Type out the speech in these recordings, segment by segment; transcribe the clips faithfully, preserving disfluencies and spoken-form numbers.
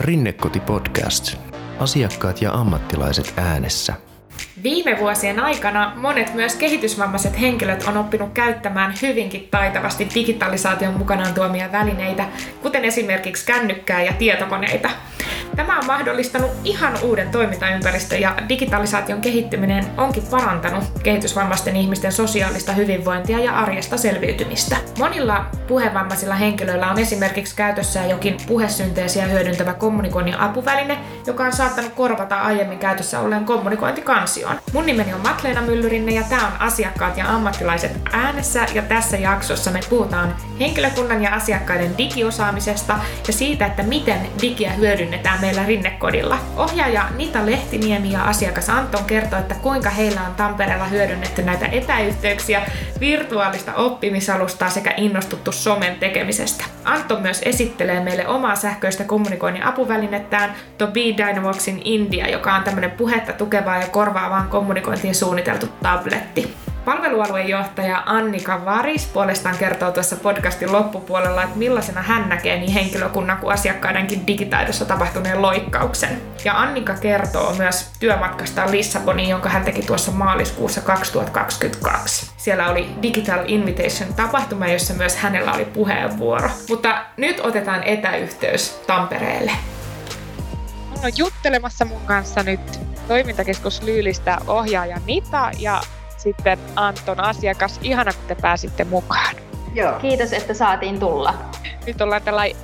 Rinnekoti podcast. Asiakkaat ja ammattilaiset äänessä. Viime vuosien aikana monet myös kehitysvammaiset henkilöt on oppinut käyttämään hyvinkin taitavasti digitalisaation mukanaan tuomia välineitä, kuten esimerkiksi kännykkää ja tietokoneita. Tämä on mahdollistanut ihan uuden toimintaympäristön ja digitalisaation kehittyminen onkin parantanut kehitysvammaisten ihmisten sosiaalista hyvinvointia ja arjesta selviytymistä. Monilla puhevammaisilla henkilöillä on esimerkiksi käytössään jokin puhesynteesiä hyödyntävä kommunikoinnin apuväline, joka on saattanut korvata aiemmin käytössä olleen kommunikointikansioon. Mun nimeni on Matleena Myllyrinne ja tää on Asiakkaat ja ammattilaiset äänessä ja tässä jaksossa me puhutaan henkilökunnan ja asiakkaiden digiosaamisesta ja siitä, että miten digiä hyödynnetään meillä Rinnekodilla. Ohjaaja Nita Lehtiniemi ja asiakas Anton kertoo, että kuinka heillä on Tampereella hyödynnetty näitä etäyhteyksiä, virtuaalista oppimisalustaa sekä innostuttu somen tekemisestä. Antto myös esittelee meille omaa sähköistä kommunikoinnin apuvälinettään Tobii Dynavoxin India, joka on tämmöinen puhetta tukevaa ja korvaavaan kommunikointiin suunniteltu tabletti. Palvelualuejohtaja Annika Varis puolestaan kertoo tuossa podcastin loppupuolella, että millaisena hän näkee niin henkilökunnan kuin asiakkaidenkin digitaidossa tapahtuneen loikkauksen. Ja Annika kertoo myös työmatkastaan Lissaboniin, jonka hän teki tuossa maaliskuussa kaksituhattakaksikymmentäkaksi. Siellä oli Digital Invitation-tapahtuma, jossa myös hänellä oli puheenvuoro. Mutta nyt otetaan etäyhteys Tampereelle. Mä oon juttelemassa mun kanssa nyt Toimintakeskus Lyylistä ohjaaja Nita ja sitten Anton asiakas. Ihana, kun te pääsitte mukaan. Joo. Kiitos, että saatiin tulla. Nyt ollaan tällainen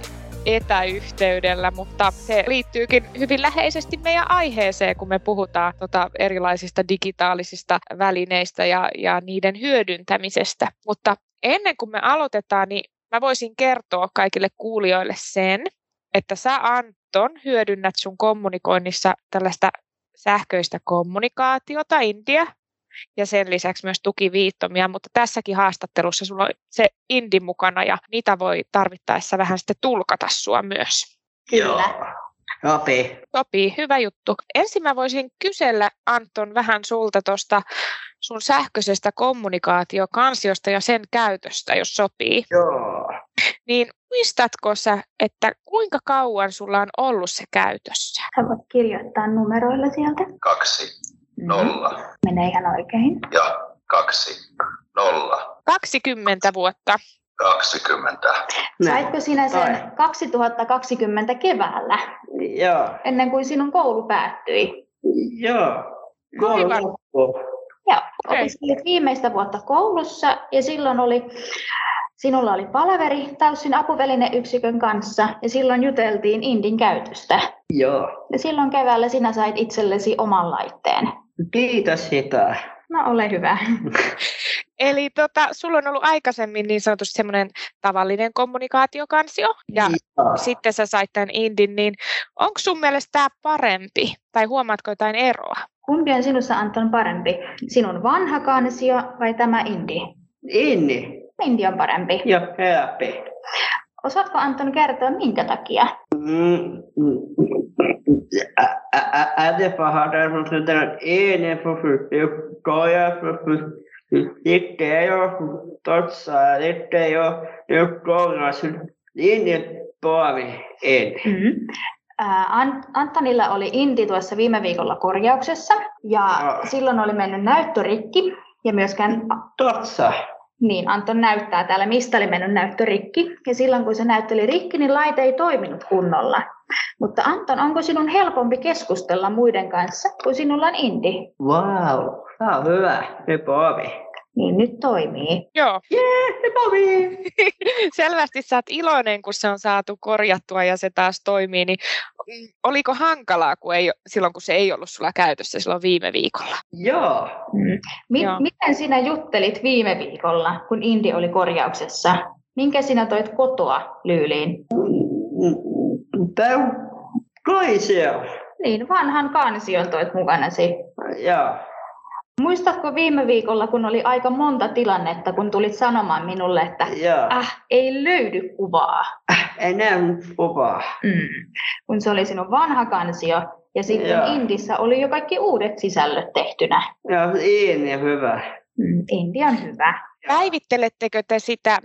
etäyhteydellä, mutta se liittyykin hyvin läheisesti meidän aiheeseen, kun me puhutaan tota erilaisista digitaalisista välineistä ja, ja niiden hyödyntämisestä. Mutta ennen kuin me aloitetaan, niin mä voisin kertoa kaikille kuulijoille sen, että sä Anton hyödynnät sun kommunikoinnissa tällaista sähköistä kommunikaatiota, India, ja sen lisäksi myös tukiviittomia, mutta tässäkin haastattelussa sulla on se Indi mukana ja niitä voi tarvittaessa vähän sitten tulkata sua myös. Joo, sopii. Sopii, hyvä juttu. Ensin mä voisin kysellä Anton vähän sulta tuosta sun sähköisestä kommunikaatiokansiosta ja sen käytöstä, jos sopii. Joo. Niin muistatko sä, että kuinka kauan sulla on ollut se käytössä? Sä voit kirjoittaa numeroilla sieltä. Kaksi. Nolla. Menee ihan oikein. Ja kaksi. Nolla. kaksikymmentä vuotta. kaksikymmentä. Saitko sinä sen Ai. kaksituhattakaksikymmentä keväällä? Joo. Ennen kuin sinun koulu päättyi? Joo. Koulu loppui. Joo. Okay. Opiskelit viimeistä vuotta koulussa ja silloin oli... Sinulla oli palaveri Talsin apuvälineyksikön kanssa ja silloin juteltiin Indin käytöstä. Joo. Ja silloin keväällä sinä sait itsellesi oman laitteen. Kiitos sitä. No ole hyvä. Eli tota, sulla on ollut aikaisemmin niin sanotusti semmoinen tavallinen kommunikaatiokansio ja Joo. sitten sä sait tämän Indin, niin onko sun mielestä tämä parempi tai huomaatko jotain eroa? Kumpi on sinussa Anton parempi? Sinun vanha kansio vai tämä Indi? Indi. Indi on parempi. Joo, helppi. Osaatko Anton kertoa minkä takia? Äitipahataan on syntännyt ennen kojas, nyt ei ole totsaa, nyt ei ole, nyt kojas, ennen toimi ennen. Antonilla oli Indi tuossa viime viikolla korjauksessa ja silloin oli mennyt näyttörikki ja myöskään... Totsa. Niin, Anton näyttää täällä, mistä oli mennyt näyttö rikki. Ja silloin, kun se näyttö oli rikki, niin laite ei toiminut kunnolla. Mutta Anton, onko sinun helpompi keskustella muiden kanssa, kun sinulla on Indi? Vau, wow, tämä on hyvä. Nyt toimii. Niin, nyt toimii. Joo. Jee, nyt toimii. Selvästi sä oot iloinen, kun se on saatu korjattua ja se taas toimii. Niin oliko hankalaa kun ei, silloin, kun se ei ollut sulla käytössä silloin viime viikolla? Joo. Mm. Mi- Joo. Miten sinä juttelit viime viikolla, kun Indi oli korjauksessa? Minkä sinä toit kotoa Lyyliin? Kansio. Niin, vanhan kansion toit mukanasi. Joo. Muistatko viime viikolla, kun oli aika monta tilannetta, kun tulit sanomaan minulle, että Joo. äh, ei löydy kuvaa? Äh, enää kuvaa. Mm. Kun se oli sinun vanha kansio ja sitten Joo. Indissä oli jo kaikki uudet sisällöt tehtynä. Joo, Indi on hyvä. Mm, Indi on hyvä. Päivittelettekö te sitä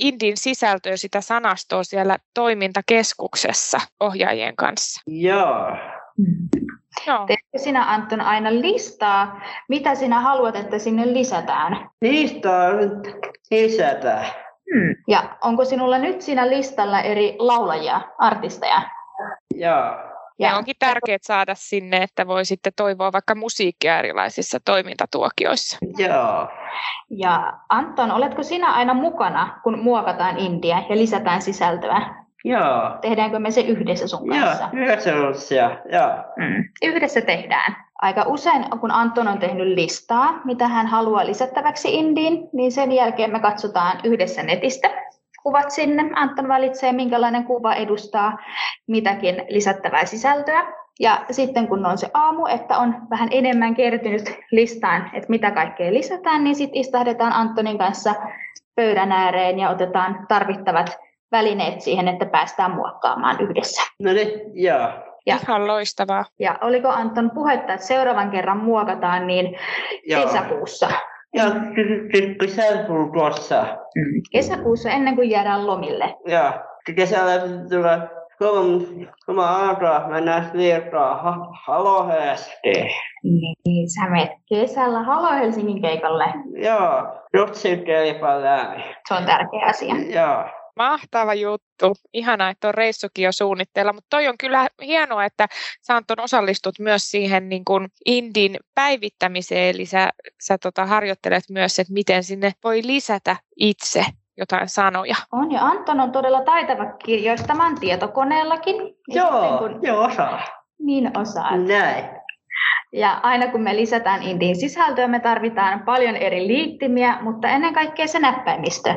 Indin sisältöä, sitä sanastoa siellä toimintakeskuksessa ohjaajien kanssa. Joo. Joo. Teetkö sinä, Anton, aina listaa, mitä sinä haluat, että sinne lisätään? Listaa lisätään. Hmm. Ja onko sinulla nyt siinä listalla eri laulajia, artisteja? Joo. Ja onkin tärkeää saada sinne, että voi sitten toivoa vaikka musiikkia erilaisissa toimintatuokioissa. Joo. Ja Anton, oletko sinä aina mukana, kun muokataan India ja lisätään sisältöä? Joo. Tehdäänkö me se yhdessä sun kanssa? Joo, yhdessä joo. Mm. Yhdessä tehdään. Aika usein, kun Anton on tehnyt listaa, mitä hän haluaa lisättäväksi Indiin, niin sen jälkeen me katsotaan yhdessä netistä kuvat sinne. Anton valitsee, minkälainen kuva edustaa mitäkin lisättävää sisältöä. Ja sitten kun on se aamu, että on vähän enemmän kertynyt listaan, että mitä kaikkea lisätään, niin sitten istahdetaan Antonin kanssa pöydän ääreen ja otetaan tarvittavat välineet siihen, että päästään muokkaamaan yhdessä. No niin, joo. Ja, ihan loistavaa. Ja oliko Anton puhetta, että seuraavan kerran muokataan niin joo. kesäkuussa? Joo, kesäkuussa tuossa. Kesäkuussa ennen kuin jäädään lomille. Joo, kesällä tulee kolme aikaa, mennään siirtää Halo Helsinki. Niin, sä menet kesällä Halo Helsingin keikalle. Joo, jutsin keipallään. Se on tärkeä asia. Joo. Mahtava juttu. Ihanaa, että on reissukin jo suunnitteilla, mutta toi on kyllä hienoa, että sä Anton osallistut myös siihen niin kuin Indin päivittämiseen, eli sä, sä tota, harjoittelet myös, että miten sinne voi lisätä itse jotain sanoja. On, ja Anton on todella taitava kirjoistamaan tietokoneellakin. Joo, kun... joo osaa. Niin osaa. Näin. Ja aina kun me lisätään Indiin sisältöä, me tarvitaan paljon eri liittimiä, mutta ennen kaikkea se näppäimistö.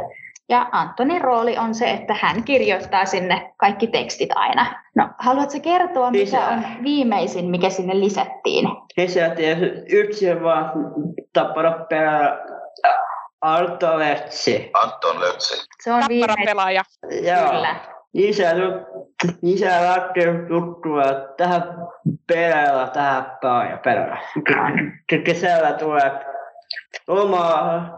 Ja Antonin rooli on se, että hän kirjoittaa sinne kaikki tekstit aina. No, haluatko kertoa, mikä Lisää. on viimeisin, mikä sinne lisättiin? Lisättiin yksin vaan Tappara pelaaja Antto Lertsi. Antto Lertsi. Se on Tappara pelaaja. Kyllä. Lisää rakkeen tuttua tähän pelaajalla, tähän pelaajalla. Kesällä tulee... Omaa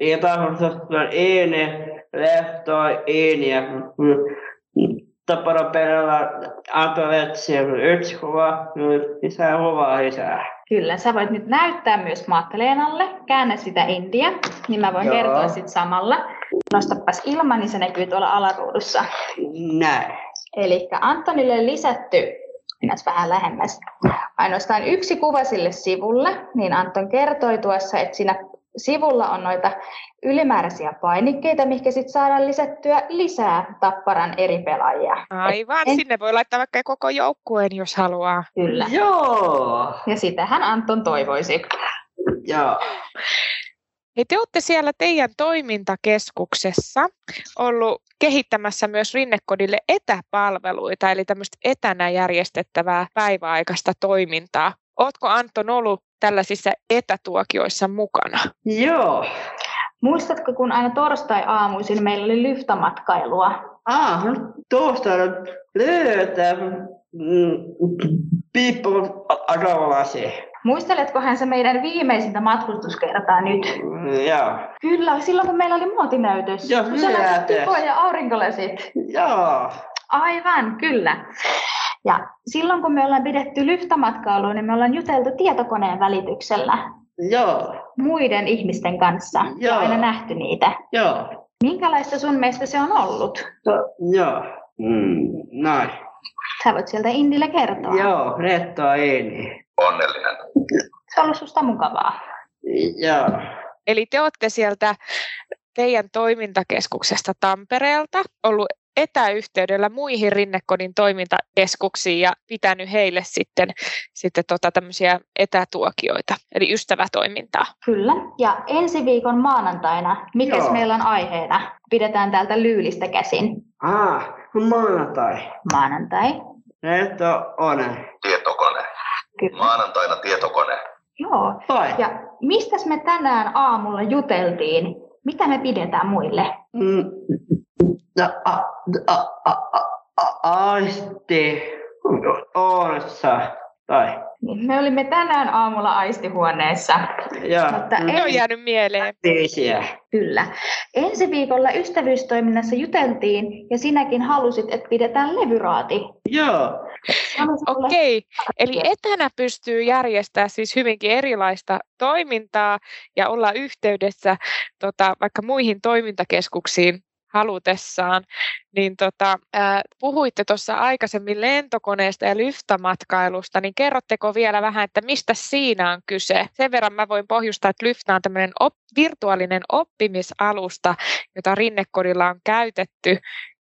epäsuhteessa Eerin, Lyfta, Eerin ja Tappara perällä Antto Lertsi yksi kuva, lisää kuvaa lisää. Kyllä, sä voit nyt näyttää myös Matleenalle, käännä sitä India, niin mä voin Joo. kertoa sit samalla. Nostapas ilman, niin se näkyy tuolla alaruudussa. Näin. Elikkä Antonille lisätty. Minä vähän lähemmäs. Ainoastaan yksi kuva sille sivulle, niin Anton kertoi tuossa, että siinä sivulla on noita ylimääräisiä painikkeita, mihin sitten saadaan lisättyä lisää Tapparan eri pelaajia. Aivan, Et, sinne voi laittaa vaikka koko joukkueen, jos haluaa. Kyllä. Joo. Ja sitähän Anton toivoisi. Joo. Ja te olette siellä teidän toimintakeskuksessa ollut kehittämässä myös Rinnekodille etäpalveluita, eli tämmöistä etänä järjestettävää päiväaikaista toimintaa. Ootko Anton ollut tällaisissa etätuokioissa mukana? Joo. Muistatko, kun aina torstai-aamuisin meillä oli lyftamatkailua? Ah, torstaina löytää piippu aravalaisia. Muisteletkohan se meidän viimeisintä matkustuskertaa nyt? Joo. Kyllä, silloin kun meillä oli muotinäytös. Joo, kyllä. Sä näytit typoja ja aurinkolasit. Joo. Aivan, kyllä. Ja silloin kun me ollaan pidetty lyftamatkailua, niin me ollaan juteltu tietokoneen välityksellä. Joo. Muiden ihmisten kanssa. Joo. Ja aina nähty niitä. Joo. Minkälaista sun mielestä se on ollut? Joo. Mm, näin. Sä voit sieltä Indillä kertoa. Joo, rettoa Inni. Onnellinen. Se on ollut susta mukavaa. Joo. Eli te olette sieltä teidän toimintakeskuksesta Tampereelta ollut etäyhteydellä muihin Rinnekodin toimintakeskuksiin ja pitänyt heille sitten, sitten tota tämmöisiä etätuokioita, eli ystävätoimintaa. Kyllä, ja ensi viikon maanantaina, mikäs meillä on aiheena? Pidetään täältä Lyylistä käsin. Ah, maanantai. Maanantai. Tietokone. Tietokone. Kyllä. Maanantaina tietokone. Joo. Vai. Ja mistäs me tänään aamulla juteltiin? Mitä me pidetään muille? Mm. Aisti. Orsa. Tai. Niin, me olimme tänään aamulla aistihuoneessa, Joo. mutta ei ole jäänyt mieleen. Tyhjiä. Kyllä. Ensi viikolla ystävyystoiminnassa juteltiin ja sinäkin halusit, että pidetään levyraati. Joo. Okei, okay. Eli etänä pystyy järjestämään siis hyvinkin erilaista toimintaa ja olla yhteydessä tota, vaikka muihin toimintakeskuksiin halutessaan, niin tota, äh, puhuitte tuossa aikaisemmin lentokoneesta ja Lyfta-matkailusta, niin kerrotteko vielä vähän, että mistä siinä on kyse? Sen verran mä voin pohjustaa, että Lyfta on tämmöinen op- virtuaalinen oppimisalusta, jota Rinnekodilla on käytetty,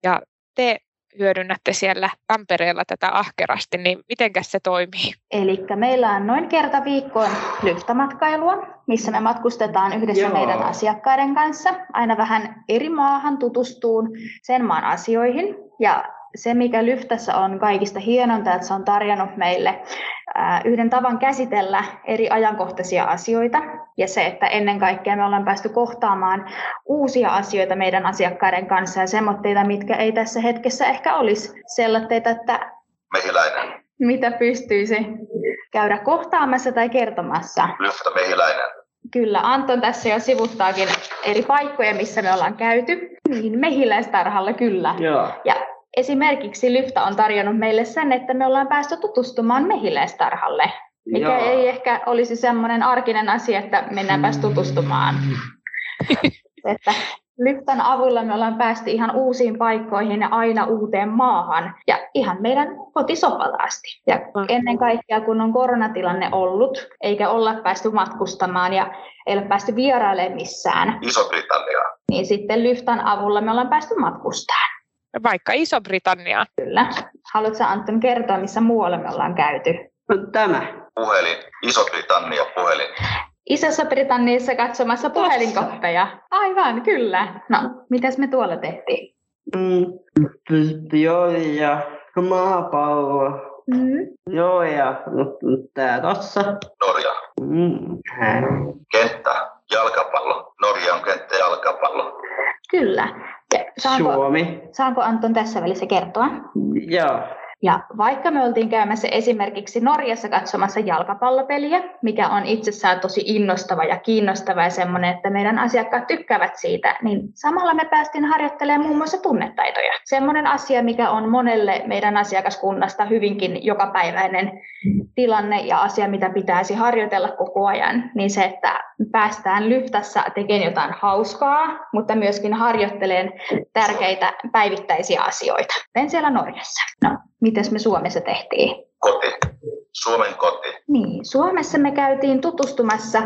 ja te hyödynnätte siellä Tampereella tätä ahkerasti, niin mitenkäs se toimii? Eli meillä on noin kerta viikkoon Lyfta-matkailua, missä me matkustetaan yhdessä Joo. meidän asiakkaiden kanssa. Aina vähän eri maahan tutustuun sen maan asioihin. Ja se, mikä Lyftassa on kaikista hienointa, että se on tarjonnut meille yhden tavan käsitellä eri ajankohtaisia asioita. Ja se, että ennen kaikkea me ollaan päästy kohtaamaan uusia asioita meidän asiakkaiden kanssa ja semmoitteita, mitkä ei tässä hetkessä ehkä olisi sellatteita, että mehiläinen. Mitä pystyisi käydä kohtaamassa tai kertomassa. Lyfta mehiläinen. Kyllä, Anton tässä jo sivuttaakin eri paikkoja, missä me ollaan käyty. Niin mehiläistarhalla kyllä. Joo. Ja esimerkiksi Lyfta on tarjonnut meille sen, että me ollaan päästy tutustumaan mehiläistarhalle. Mikä Joo. ei ehkä olisi semmoinen arkinen asia, että mennäänpäs tutustumaan. Että Lyftan avulla me ollaan päästy ihan uusiin paikkoihin ja aina uuteen maahan. Ja ihan meidän kotisopalta asti. Ja ennen kaikkea, kun on koronatilanne ollut, eikä olla päästy matkustamaan ja ei ole päästy vierailemaan missään. Iso-Britannia. Niin sitten Lyftan avulla me ollaan päästy matkustamaan. Vaikka Iso-Britanniaan. Kyllä. Haluatko Anton kertoa, missä muualla me ollaan käyty? Tämä. Puhelin. Iso-Britannia puhelin. Isossa Britanniassa katsomassa puhelinkoppeja. Aivan, kyllä. No, mitäs me tuolla tehtiin? Mm, Pystyjoja, maapallo. Mm. Joo, ja tää tossa. Norja. Mm. Kenttä, jalkapallo. Norja on kenttä jalkapallo. Kyllä. Ja, saanko, Suomi. Saanko Anton tässä välissä kertoa? Joo. Ja vaikka me oltiin käymässä esimerkiksi Norjassa katsomassa jalkapallopeliä, mikä on itsessään tosi innostava ja kiinnostava ja semmoinen, että meidän asiakkaat tykkäävät siitä, niin samalla me päästiin harjoittelemaan muun muassa tunnetaitoja. Semmoinen asia, mikä on monelle meidän asiakaskunnasta hyvinkin jokapäiväinen tilanne ja asia, mitä pitäisi harjoitella koko ajan, niin se, että päästään Lyftassa tekemään jotain hauskaa, mutta myöskin harjoittelemaan tärkeitä päivittäisiä asioita. Miten siellä Norjassa? No. Mitäs me Suomessa tehtiin? Koti. Suomen koti. Niin, Suomessa me käytiin tutustumassa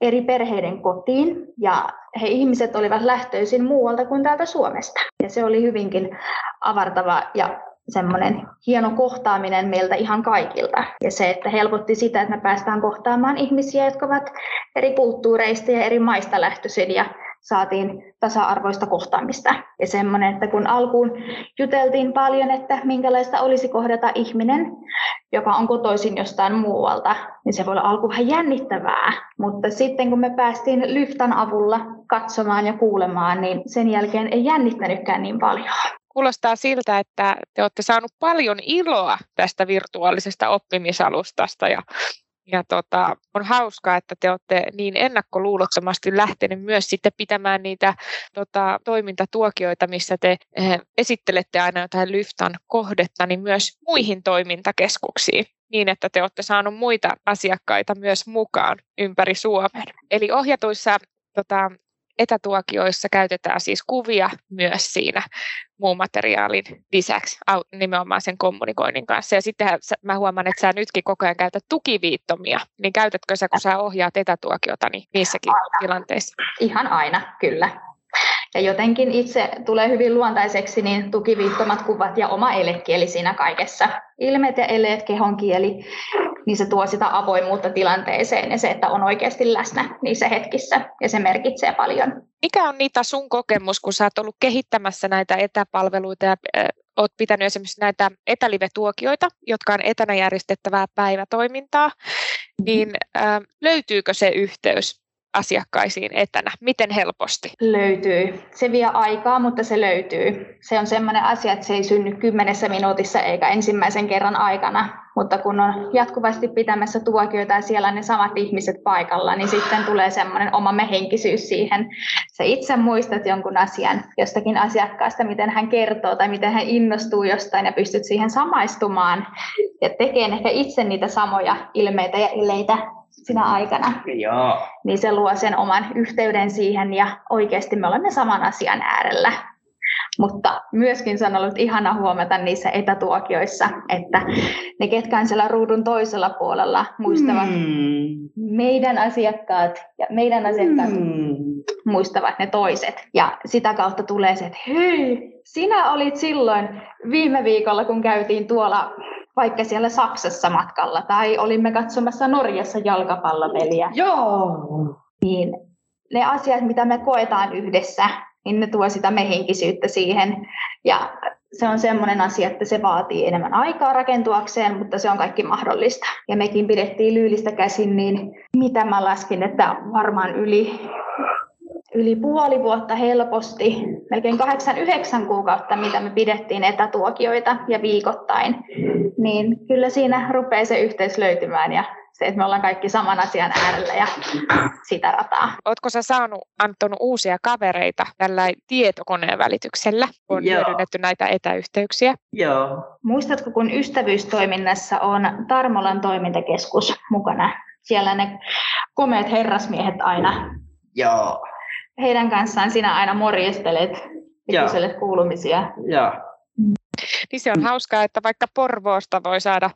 eri perheiden kotiin ja he ihmiset olivat lähtöisin muualta kuin täältä Suomesta. Ja se oli hyvinkin avartava ja semmoinen hieno kohtaaminen meiltä ihan kaikilta. Ja se, että helpotti sitä, että me päästään kohtaamaan ihmisiä, jotka ovat eri kulttuureista ja eri maista lähtöisin ja saatiin tasa-arvoista kohtaamista. Ja semmoinen, että kun alkuun juteltiin paljon, että minkälaista olisi kohdata ihminen, joka on kotoisin jostain muualta, niin se voi olla alku vähän jännittävää. Mutta sitten kun me päästiin Lyftan avulla katsomaan ja kuulemaan, niin sen jälkeen ei jännittänytkään niin paljon. Kuulostaa siltä, että te olette saanut paljon iloa tästä virtuaalisesta oppimisalustasta ja Ja tota, on hauskaa, että te olette niin ennakkoluulottomasti lähteneet myös sitten pitämään niitä tota, toimintatuokioita, missä te eh, esittelette aina jotain Lyftan kohdetta, niin myös muihin toimintakeskuksiin, niin että te olette saaneet muita asiakkaita myös mukaan ympäri Suomen. Eli ohjatuissa tota, etätuokioissa käytetään siis kuvia myös siinä muun materiaalin lisäksi nimenomaan sen kommunikoinnin kanssa. Ja sittenhän mä huomaan, että sä nytkin koko ajan käytät tukiviittomia, niin käytätkö sä, kun sä ohjaat etätuokiota, niin niissäkin aina. Tilanteissa? Ihan aina, kyllä. Ja jotenkin itse tulee hyvin luontaiseksi niin tukiviittomat kuvat ja oma elekieli siinä kaikessa. Ilmeet ja eleet, kehonkieli, niin se tuo sitä avoimuutta tilanteeseen ja se, että on oikeasti läsnä niissä hetkissä ja se merkitsee paljon. Mikä on Nita sun kokemus, kun sä oot ollut kehittämässä näitä etäpalveluita ja äh, oot pitänyt esimerkiksi näitä etälive-tuokioita, jotka on etänä järjestettävää päivätoimintaa, niin äh, löytyykö se yhteys asiakkaisiin etänä? Miten helposti? Löytyy. Se vie aikaa, mutta se löytyy. Se on sellainen asia, että se ei synny kymmenessä minuutissa eikä ensimmäisen kerran aikana, mutta kun on jatkuvasti pitämässä tuokioita ja siellä ne samat ihmiset paikalla, niin sitten tulee semmoinen omamme henkisyys siihen. Sä itse muistat jonkun asian jostakin asiakkaasta, miten hän kertoo tai miten hän innostuu jostain ja pystyt siihen samaistumaan ja tekemään ehkä itse niitä samoja ilmeitä ja eleitä sinä aikana, Joo. niin se luo sen oman yhteyden siihen ja oikeasti me olemme saman asian äärellä. Mutta myöskin se on ollut ihana huomata niissä etätuokioissa, että ne ketkään siellä ruudun toisella puolella muistavat mm. meidän asiakkaat ja meidän asiakkaat mm. muistavat ne toiset. Ja sitä kautta tulee se, että hei, sinä olit silloin viime viikolla, kun käytiin tuolla vaikka siellä Saksassa matkalla tai olimme katsomassa Norjassa jalkapallopeliä. Joo. Niin ne asiat, mitä me koetaan yhdessä, niin ne tuo sitä mehinkisyyttä siihen. Ja se on semmoinen asia, että se vaatii enemmän aikaa rakentuakseen, mutta se on kaikki mahdollista. Ja mekin pidettiin Lyylistä käsin, niin mitä mä laskin, että varmaan yli, yli puoli vuotta helposti, melkein kahdeksan, yhdeksän kuukautta, mitä me pidettiin etätuokioita ja viikoittain, niin kyllä siinä rupeaa se yhteys löytymään ja se, että me ollaan kaikki saman asian äärellä ja sitä rataa. Ootko sä saanut, Anton, uusia kavereita tällä tietokoneen välityksellä? On Joo. hyödynnetty näitä etäyhteyksiä. Joo. Muistatko, kun ystävyystoiminnassa on Tarmolan toimintakeskus mukana? Siellä ne komeat herrasmiehet aina. Joo. Heidän kanssaan sinä aina morjestelet ja kyselet kuulumisia. Joo. Niin se on hauskaa, että vaikka Porvoosta voi saada,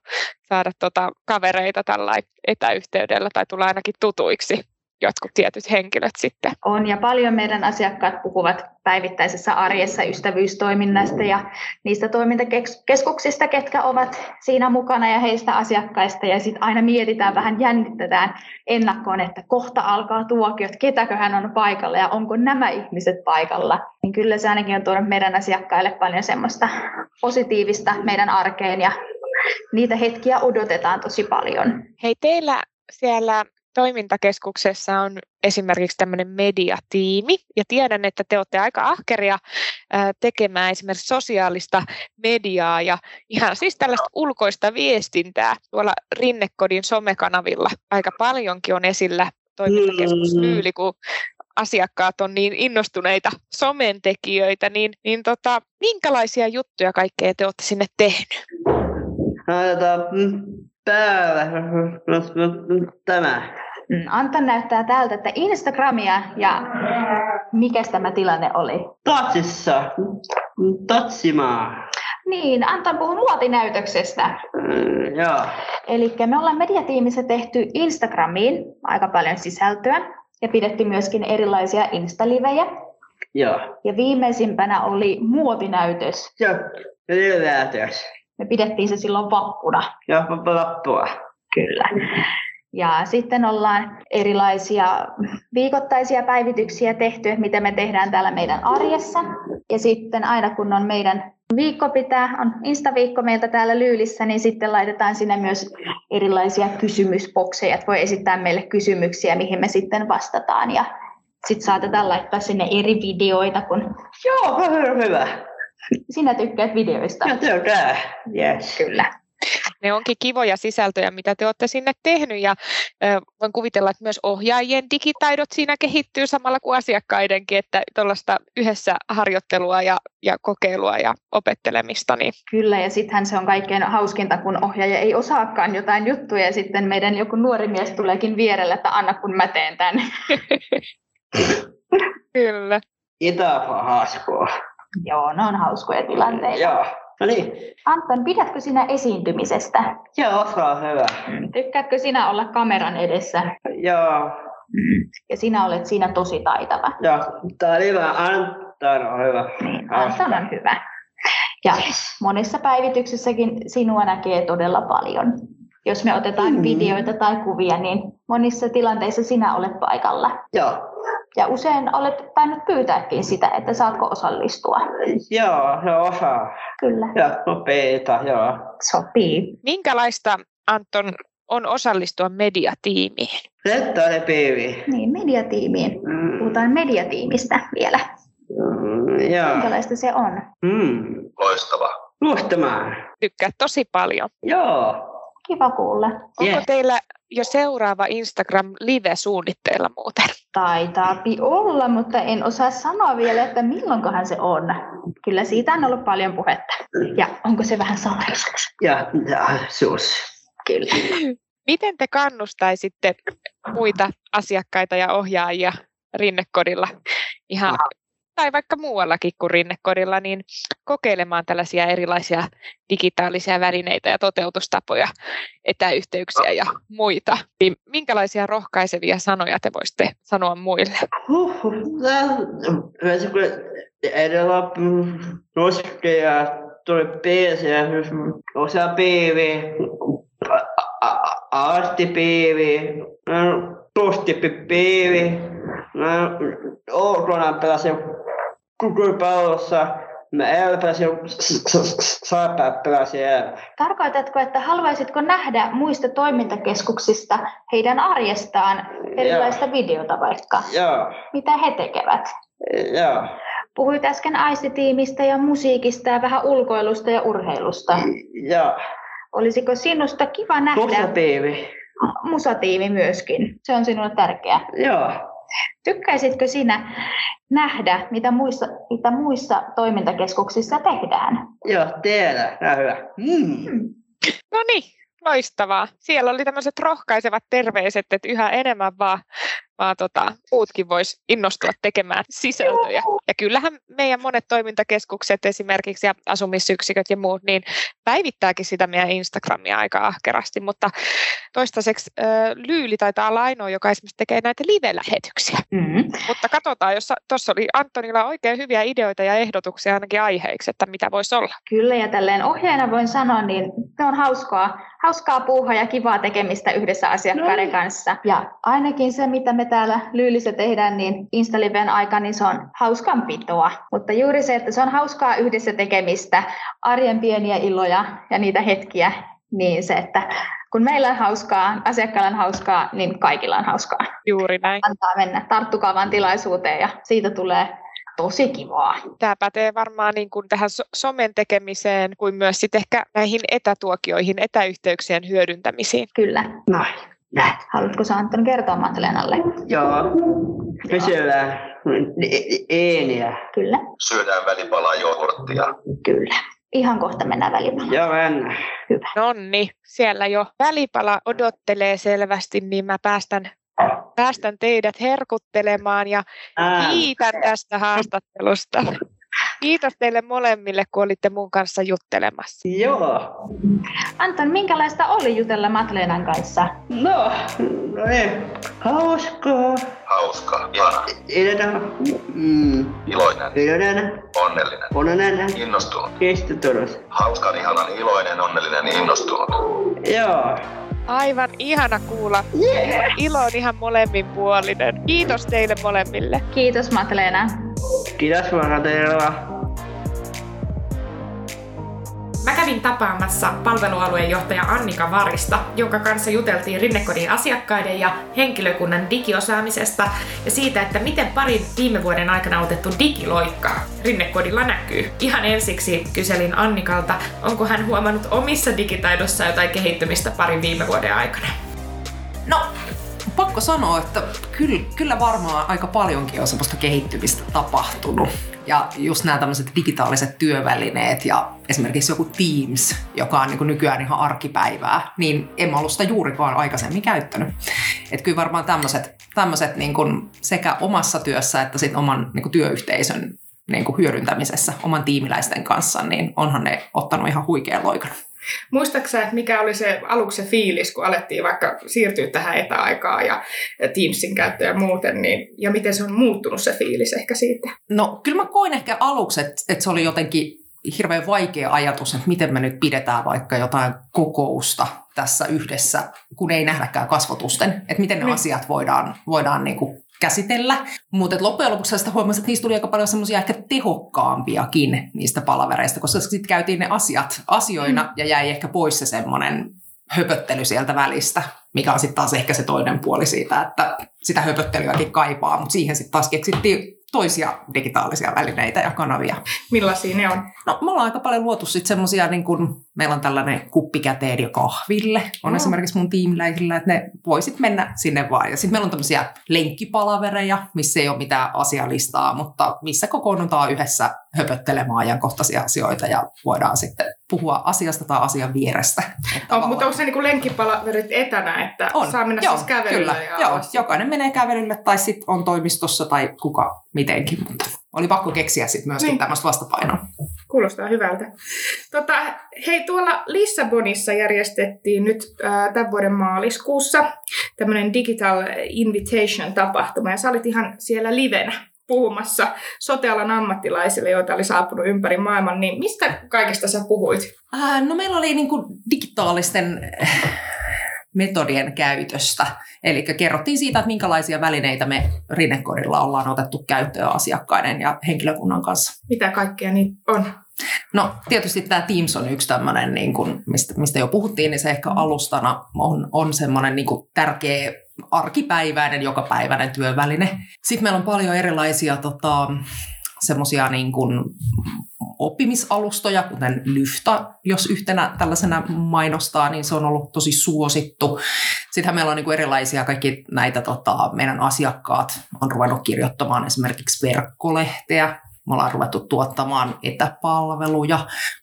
saada tota kavereita tällä etäyhteydellä tai tulla ainakin tutuiksi jotkut tietyt henkilöt sitten. On ja paljon meidän asiakkaat puhuvat päivittäisessä arjessa ystävyystoiminnasta ja niistä toimintakeskuksista, ketkä ovat siinä mukana ja heistä asiakkaista. Ja sitten aina mietitään, vähän jännitetään ennakkoon, että kohta alkaa tuokiot, ketäköhän on paikalla ja onko nämä ihmiset paikalla. Niin kyllä se ainakin on tuonut meidän asiakkaille paljon semmoista positiivista meidän arkeen ja niitä hetkiä odotetaan tosi paljon. Hei, teillä siellä toimintakeskuksessa on esimerkiksi tämmöinen mediatiimi, ja tiedän, että te olette aika ahkeria tekemään esimerkiksi sosiaalista mediaa ja ihan siis tällaista ulkoista viestintää tuolla Rinnekodin somekanavilla. Aika paljonkin on esillä toimintakeskus Lyyli, kun asiakkaat on niin innostuneita somentekijöitä, niin, niin tota, minkälaisia juttuja kaikkea te olette sinne tehnyt? Päällä. Tämä. Anton näyttää täältä, että Instagramia ja mikäs tämä tilanne oli? Tatsissa. Tatsimaa. Niin, Anton puhuu luotinäytöksestä. Mm, joo. Eli me ollaan mediatiimissä tehty Instagramiin aika paljon sisältöä ja pidetty myöskin erilaisia instalivejä. Joo. Ja viimeisimpänä oli muotinäytös. Joo, muotinäytös. Me pidettiin se silloin vappuna. Joo, vappua. Kyllä. Ja sitten ollaan erilaisia viikoittaisia päivityksiä tehty, mitä me tehdään täällä meidän arjessa. Ja sitten aina kun on meidän viikko pitää, on Insta-viikko meiltä täällä Lyylissä, niin sitten laitetaan sinne myös erilaisia kysymysbokseja. Voi esittää meille kysymyksiä, mihin me sitten vastataan. Ja sitten saatetaan laittaa sinne eri videoita. Kun... Joo, hyvä. Sinä tykkäät videoista. No tykkää, yes. Kyllä. Ne onkin kivoja sisältöjä, mitä te olette sinne tehnyt ja äh, voin kuvitella, että myös ohjaajien digitaidot siinä kehittyy samalla kuin asiakkaidenkin, että tuollaista yhdessä harjoittelua ja, ja kokeilua ja opettelemista. Niin. Kyllä ja sittenhän se on kaikkein hauskinta, kun ohjaaja ei osaakaan jotain juttuja ja sitten meidän joku nuori mies tuleekin vierellä, että anna kun mä teen tämän. Kyllä. Itäpä haskoa. Joo, ne on hauskoja tilanteita. Joo, no niin. Anton, pidätkö sinä esiintymisestä? Joo, se on hyvä. Tykkäätkö sinä olla kameran edessä? Joo. Ja sinä olet siinä tosi taitava. Joo, tämä on hyvä. Anton on hyvä. Niin, Anton on hyvä. Ja monessa päivityksessäkin sinua näkee todella paljon. Jos me otetaan mm-hmm. videoita tai kuvia, niin monissa tilanteissa sinä olet paikalla. Joo. Ja usein olet tainnut pyytääkin sitä, että saatko osallistua. Joo, joo, osaa. Kyllä. Ja sopeeta, joo. Sopii. Minkälaista, Anton, on osallistua mediatiimiin. Lettaripiiriin. Niin, mediatiimiin. Mm. Puhutaan mediatiimistä vielä. Mm, jaa. Minkälaista se on? Mm. Loistavaa. Luostamaan. Tykkää tosi paljon. Joo. Kiva kuulla. Onko yes. teillä jo seuraava Instagram-live suunnitteilla muuten? Taitaapi olla, mutta en osaa sanoa vielä, että milloinkohan se on. Kyllä siitä on ollut paljon puhetta. Ja onko se vähän salaiseksi? Ja, ja sus. Kyllä. Miten te kannustaisitte muita asiakkaita ja ohjaajia Rinnekodilla ihan, tai vaikka muuallakin kuin Rinnekodilla, niin kokeilemaan tällaisia erilaisia digitaalisia välineitä ja toteutustapoja, etäyhteyksiä ja muita? Minkälaisia rohkaisevia sanoja te voisitte sanoa muille? Huhhuh, edellä roskea, tuli peesiä, osa piiviä, arstipiiviä, postipiiviä, ulkona pelasin kukulpallossa, mä elä pelasin saapää pelasin elä. Tarkoitatko, että haluaisitko nähdä muista toimintakeskuksista heidän arjestaan erilaista videota vaikka? Joo. Mitä he tekevät? Joo. Puhuit äsken aistitiimistä ja musiikista ja vähän ulkoilusta ja urheilusta. Joo. Olisiko sinusta kiva nähdä? Musatiimi. Musatiimi myöskin. Se on sinulle tärkeää. Joo. Tykkäisitkö sinä nähdä, mitä muissa, mitä muissa toimintakeskuksissa tehdään? Joo, tiedän. Tämä on hyvä. Mm. No niin, loistavaa. Siellä oli tämmöiset rohkaisevat terveiset, että yhä enemmän vaan, vaan tota, muutkin voisi innostua tekemään sisältöjä. Ja kyllähän meidän monet toimintakeskukset esimerkiksi ja asumisyksiköt ja muut, niin päivittääkin sitä meidän Instagramia aika ahkerasti, mutta toistaiseksi Lyyli taitaa olla ainoa, joka esimerkiksi tekee näitä live-lähetyksiä. Mm-hmm. Mutta katsotaan, jos tuossa oli Antonilla oikein hyviä ideoita ja ehdotuksia ainakin aiheiksi, että mitä voisi olla. Kyllä, ja tälleen ohjeena voin sanoa, niin se on hauskaa, hauskaa puuhaa ja kivaa tekemistä yhdessä asiakkaiden no. kanssa. Ja ainakin se, mitä me täällä Lyylissä tehdään, niin Instaliven aika, niin se on hauskanpitoa. Mutta juuri se, että se on hauskaa yhdessä tekemistä, arjen pieniä iloja ja niitä hetkiä, niin se, että kun meillä on hauskaa, asiakkailla on hauskaa, niin kaikilla on hauskaa. Juuri näin. Antaa mennä, tarttukaa vaan tilaisuuteen ja siitä tulee tosi kivaa. Tämä pätee varmaan niin kuin tähän somen tekemiseen kuin myös sitten ehkä näihin etätuokioihin, etäyhteyksien hyödyntämisiin. Kyllä. Noin. Näin. Haluatko sä Anton kertoa Matlenalle? Joo. Kysellään eeniä. Kyllä. Syödään välipalaa jogurttia. Kyllä. Ihan kohta mennään välipalaan. Joo, mennään. Hyvä. Nonni, siellä jo välipala odottelee selvästi, niin mä päästän, päästän teidät herkuttelemaan ja Ää. kiitän tästä haastattelusta. Kiitos teille molemmille, kun olitte mun kanssa juttelemassa. Joo. Anton, minkälaista oli jutella Matleenan kanssa? No, no ei. Hauskaa. Hauskaa, ihana. Iloinen. Mm. Iloinen. Iloinen. Onnellinen. Onnellinen. Innostunut. Kestytunut. Hauskaan, ihanan, iloinen, onnellinen, innostunut. Joo. Aivan ihana kuulla. Yeah. Ilo on ihan molemminpuolinen. Kiitos teille molemmille. Kiitos Matleena. Kiitos Matleena. Mä kävin tapaamassa palvelualueen johtaja Annika Varista, jonka kanssa juteltiin Rinnekodin asiakkaiden ja henkilökunnan digiosaamisesta ja siitä, että miten parin viime vuoden aikana otettu digiloikka Rinnekodilla näkyy. Ihan ensiksi kyselin Annikalta, onko hän huomannut omissa digitaidossa jotain kehittymistä parin viime vuoden aikana. No, pakko sanoa, että kyllä, kyllä varmaan aika paljonkin on semmoista kehittymistä tapahtunut. Ja just nämä tämmöiset digitaaliset työvälineet ja esimerkiksi joku Teams, joka on niin kuin nykyään ihan arkipäivää, niin en ollut sitä juurikaan aikaisemmin käyttänyt. Että kyllä varmaan tämmöiset, tämmöiset niin kuin sekä omassa työssä että sitten oman niin kuin työyhteisön niin kuin hyödyntämisessä oman tiimiläisten kanssa, niin onhan ne ottanut ihan huikean loikan. Muistatko sä, että mikä oli se aluksi se fiilis, kun alettiin vaikka siirtyä tähän etäaikaan ja Teamsin käyttöön muuten, niin, ja miten se on muuttunut se fiilis ehkä siitä? No kyllä mä koin ehkä aluksi, että, että se oli jotenkin hirveän vaikea ajatus, että miten me nyt pidetään vaikka jotain kokousta tässä yhdessä, kun ei nähdäkään kasvotusten, että miten ne mm. asiat voidaan, voidaan niin kuin käsitellä. Mutta loppujen lopuksi sitä huomasin, että niistä tuli aika paljon semmoisia ehkä tehokkaampiakin niistä palavereista, koska sitten käytiin ne asiat asioina mm. ja jäi ehkä pois se semmoinen höpöttely sieltä välistä, mikä on sitten taas ehkä se toinen puoli siitä, että sitä höpöttelyäkin kaipaa, mutta siihen sitten taas keksittiin toisia digitaalisia välineitä ja kanavia. Millaisia ne on? No, me ollaan aika paljon luotu sitten semmoisia, niin kun meillä on tällainen kuppikäteen ja kahville, on no. esimerkiksi mun tiimiläisillä, että ne voi sitten mennä sinne vaan. Ja sitten meillä on tämmöisiä lenkkipalavereja, missä ei ole mitään asialistaa, mutta missä kokoonnutaan yhdessä höpöttelemään ajankohtaisia asioita ja voidaan sitten puhua asiasta tai asian vierestä. On, mutta onko se niin kuin lenkkipalaverit etänä, että on. Saa mennä joo, siis kävelylle? Kyllä, joo. Jokainen menee kävelylle tai sitten on toimistossa tai kuka mitenkin. Oli pakko keksiä sitten myöskin niin. tämmöistä vastapainoa. Kuulostaa hyvältä. Tota, hei, tuolla Lissabonissa järjestettiin nyt äh, tämän vuoden maaliskuussa tämmöinen Digital Invitation-tapahtuma ja sä olit ihan siellä livenä puhumassa sote-alan ammattilaisille, joita oli saapunut ympäri maailman, niin mistä kaikesta sä puhuit? Äh, no meillä oli niin kuin digitaalisten metodien käytöstä. Eli kerrottiin siitä, että minkälaisia välineitä me Rinnekodilla ollaan otettu käyttöön asiakkaiden ja henkilökunnan kanssa. Mitä kaikkea niitä on? No tietysti tämä Teams on yksi tämmöinen, niin kuin, mistä, mistä jo puhuttiin, niin se ehkä alustana on, on semmoinen niin kuin tärkeä arkipäiväinen, jokapäiväinen työväline. Sitten meillä on paljon erilaisia tota, semmoisia niin kuin oppimisalustoja, kuten Lyfta, jos yhtenä tällaisena mainostaa, niin se on ollut tosi suosittu. Sittenhän meillä on niin kuin erilaisia kaikki näitä, tota, meidän asiakkaat on ruvennut kirjoittamaan esimerkiksi verkkolehteä. Me ollaan ruvettu tuottamaan etäpalveluja.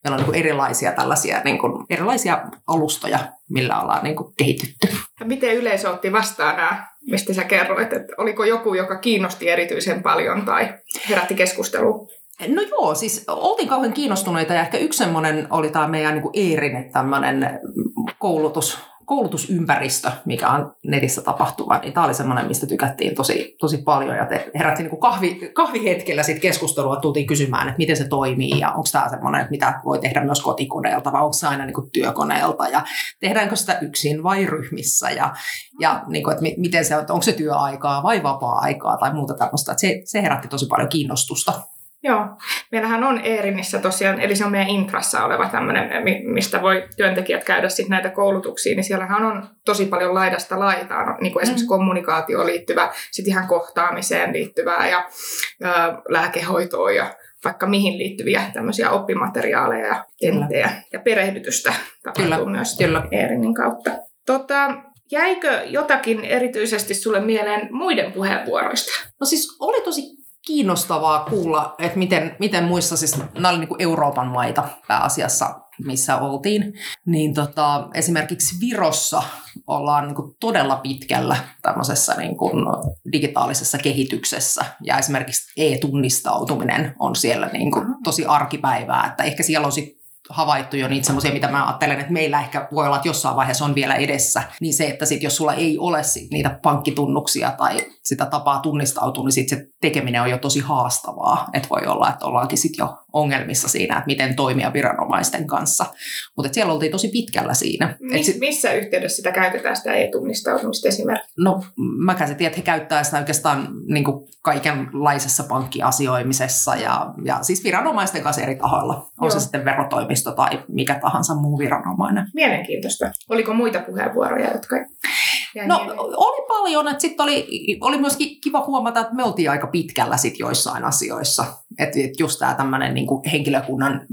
Meillä on niin kuin erilaisia, tällaisia, niin kuin erilaisia alustoja, millä ollaan niin kuin kehitytty. Ja miten yleisö otti vastaan nämä, mistä sä kerroit? Että oliko joku, joka kiinnosti erityisen paljon tai herätti keskustelua? No joo, siis oltiin kauhean kiinnostuneita ja ehkä yksi semmoinen oli tämä meidän niin kuin Eerin tämmöinen koulutus. koulutusympäristö, mikä on netissä tapahtuva, niin tämä oli semmoinen, mistä tykättiin tosi, tosi paljon. Ja herättiin niin kahvi, kahvihetkellä sit keskustelua, tultiin kysymään, että miten se toimii ja onko tämä semmoinen, että mitä voi tehdä myös kotikoneelta vai onko se aina niin kuin työkoneelta ja tehdäänkö sitä yksin vai ryhmissä ja, ja niin kuin, että miten se, onko se työaikaa vai vapaa-aikaa tai muuta tällaista. Se, se herätti tosi paljon kiinnostusta. Joo. Meillähän on Eerinissä tosiaan, eli se on meidän Intrassa oleva tämmöinen, mistä voi työntekijät käydä sitten näitä koulutuksia, niin siellähän on tosi paljon laidasta laitaan, niin kuin esimerkiksi kommunikaatioon liittyvää, sitten ihan kohtaamiseen liittyvää ja ö, lääkehoitoon ja vaikka mihin liittyviä tämmöisiä oppimateriaaleja ja kenttejä ja perehdytystä tapahtuu myös Eerinin kautta. Tota, jäikö jotakin erityisesti sulle mieleen muiden puheenvuoroista? No siis oli tosi kiinnostavaa kuulla, että miten, miten muissa, siis nämä oli niin kuin Euroopan maita pääasiassa, missä oltiin, niin tota, esimerkiksi Virossa ollaan niin kuin todella pitkällä tämmöisessä niin kuin digitaalisessa kehityksessä ja esimerkiksi e-tunnistautuminen on siellä niin kuin tosi arkipäivää, että ehkä siellä on sit havaittu jo niitä semmoisia, mitä mä ajattelen, että meillä ehkä voi olla, että jossain vaiheessa on vielä edessä, niin se, että sit jos sulla ei ole sit niitä pankkitunnuksia tai sitä tapaa tunnistautua, niin sit se tekeminen on jo tosi haastavaa, että voi olla, että ollaankin sit jo ongelmissa siinä, että miten toimia viranomaisten kanssa, mutta siellä oltiin tosi pitkällä siinä. Mis, sit, missä yhteydessä sitä käytetään, sitä e-tunnistautumista esimerkiksi? No mä käsitin, että he käyttää sitä oikeastaan niin kuin kaikenlaisessa pankkiasioimisessa ja, ja siis viranomaisten kanssa eri tahoilla, on Joo. se sitten verotoimisto tai mikä tahansa muu viranomainen. Mielenkiintoista. Oliko muita puheenvuoroja, jotka jäi No mieleen? Oli paljon. Että sit oli, oli myöskin kiva huomata, että me oltiin aika pitkällä sit joissain asioissa. Että et just tämä tämmöinen niinku henkilökunnan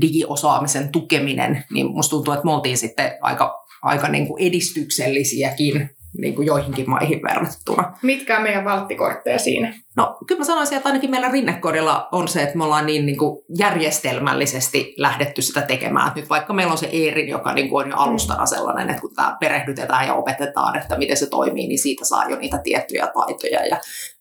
digiosaamisen tukeminen, niin musta tuntuu, että me oltiin sitten aika, aika niinku edistyksellisiäkin niinku joihinkin maihin verrattuna. Mitkä on meidän valttikortteja siinä? No kyllä mä sanoisin, että ainakin meillä Rinnekodilla on se, että me ollaan niin, niin kuin järjestelmällisesti lähdetty sitä tekemään. Nyt vaikka meillä on se Eerin, joka niin kuin on jo alustana sellainen, että kun tämä perehdytetään ja opetetaan, että miten se toimii, niin siitä saa jo niitä tiettyjä taitoja. Ja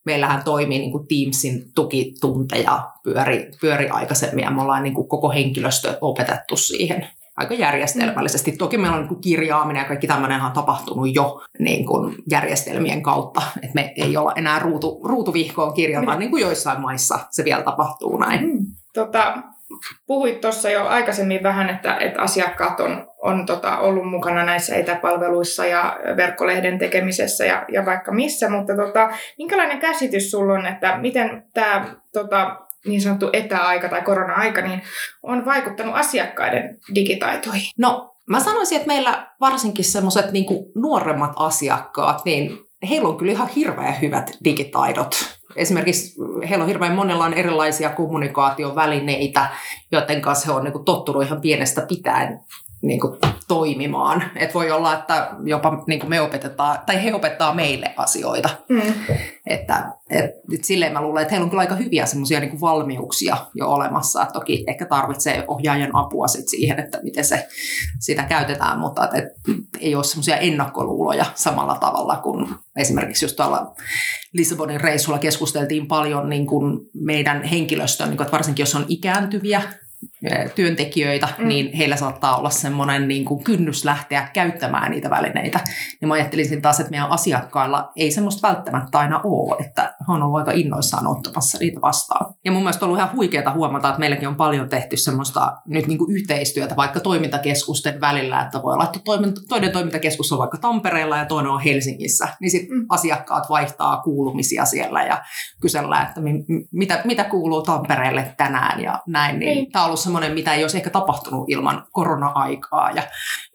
meillähän toimii niin kuin Teamsin tukitunteja pyöri, pyöri aikaisemmin ja me ollaan niin kuin koko henkilöstö opetettu siihen aika järjestelmällisesti. Toki meillä on niin kuin kirjaaminen ja kaikki tämmöinenhan on tapahtunut jo niin kuin järjestelmien kautta. Et me ei olla enää ruutu, ruutuvihkoon kirjoittaa, niin kuin joissain maissa se vielä tapahtuu näin. Mm. Tota, puhuit tuossa jo aikaisemmin vähän, että, että asiakkaat on, on tota, ollut mukana näissä etäpalveluissa ja verkkolehden tekemisessä ja, ja vaikka missä, mutta tota, minkälainen käsitys sulla on, että miten tämä tota, niin sanottu etäaika tai korona-aika, niin on vaikuttanut asiakkaiden digitaitoihin? No Mä sanoisin, että meillä varsinkin semmoiset niin kuin nuoremmat asiakkaat, niin heillä on kyllä ihan hirveän hyvät digitaidot. Esimerkiksi heillä on hirveän monella on erilaisia kommunikaatiovälineitä, joiden kanssa he on niin kuin tottunut ihan pienestä pitäen niin kuin toimimaan. Et voi olla, että jopa niin kuin me opetetaan, tai he opettaa meille asioita. Mm. Että, et, et silleen mä luulen, että heillä on kyllä aika hyviä semmoisia niin kuin valmiuksia jo olemassa. Et toki ehkä tarvitsee ohjaajan apua sit siihen, että miten se, sitä käytetään, mutta et, et, ei ole semmoisia ennakkoluuloja samalla tavalla kuin esimerkiksi just tuolla Lissabonin reissulla keskusteltiin paljon niin kuin meidän henkilöstöön, niin kuin, että varsinkin jos on ikääntyviä työntekijöitä, mm. niin heillä saattaa olla semmoinen niin kuin kynnys lähteä käyttämään niitä välineitä. Ja mä ajattelisin taas, että meidän asiakkailla ei semmoista välttämättä aina ole, että he on ollut aika innoissaan ottamassa niitä vastaan. Ja mun mielestä on ollut ihan huikeaa huomata, että meilläkin on paljon tehty semmoista nyt niin kuin yhteistyötä vaikka toimintakeskusten välillä, että voi olla, että toinen toimintakeskus on vaikka Tampereella ja toinen on Helsingissä, niin sitten mm. asiakkaat vaihtaa kuulumisia siellä ja kysellään, että mitä, mitä kuuluu Tampereelle tänään ja näin, niin tämä on ollut semmoinen, mitä ei olisi ehkä tapahtunut ilman korona-aikaa ja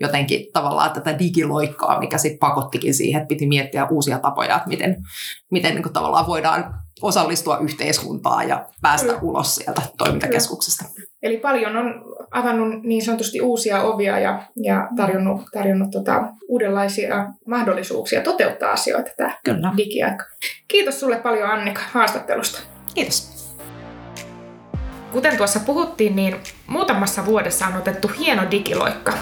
jotenkin tavallaan tätä digiloikkaa, mikä sitten pakottikin siihen, että piti miettiä uusia tapoja, että miten, miten niin kuin tavallaan voidaan osallistua yhteiskuntaan ja päästä Kyllä. ulos sieltä toimintakeskuksesta. Kyllä. Eli paljon on avannut niin sanotusti uusia ovia ja, ja tarjonnut, tarjonnut tota, uudenlaisia mahdollisuuksia toteuttaa asioita tämä Kyllä. digiaika. Kiitos sulle paljon, Annika, haastattelusta. Kiitos. Kuten tuossa puhuttiin, niin muutamassa vuodessa on otettu hieno digiloikka.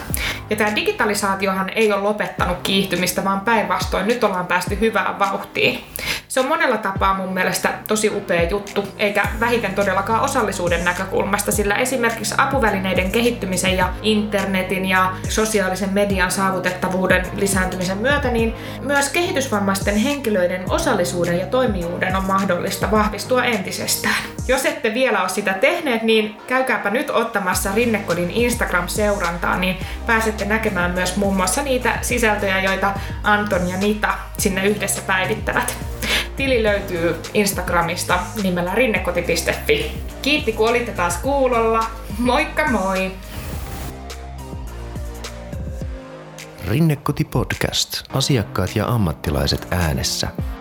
Ja tämä digitalisaatiohan ei ole lopettanut kiihtymistä, vaan päinvastoin nyt ollaan päästy hyvään vauhtiin. Se on monella tapaa mun mielestä tosi upea juttu, eikä vähiten todellakaan osallisuuden näkökulmasta, sillä esimerkiksi apuvälineiden kehittymisen ja internetin ja sosiaalisen median saavutettavuuden lisääntymisen myötä, niin myös kehitysvammaisten henkilöiden osallisuuden ja toimijuuden on mahdollista vahvistua entisestään. Jos ette vielä ole sitä tehneet, niin käykääpä nyt ottamassa Rinnekodin Instagram-seurantaa, niin pääsette näkemään myös muun muassa niitä sisältöjä, joita Anton ja Nita sinne yhdessä päivittävät. Tili löytyy Instagramista nimellä rinnekoti piste fi. Kiitti, kun olitte taas kuulolla. Moikka moi! Rinnekoti Podcast. Asiakkaat ja ammattilaiset äänessä.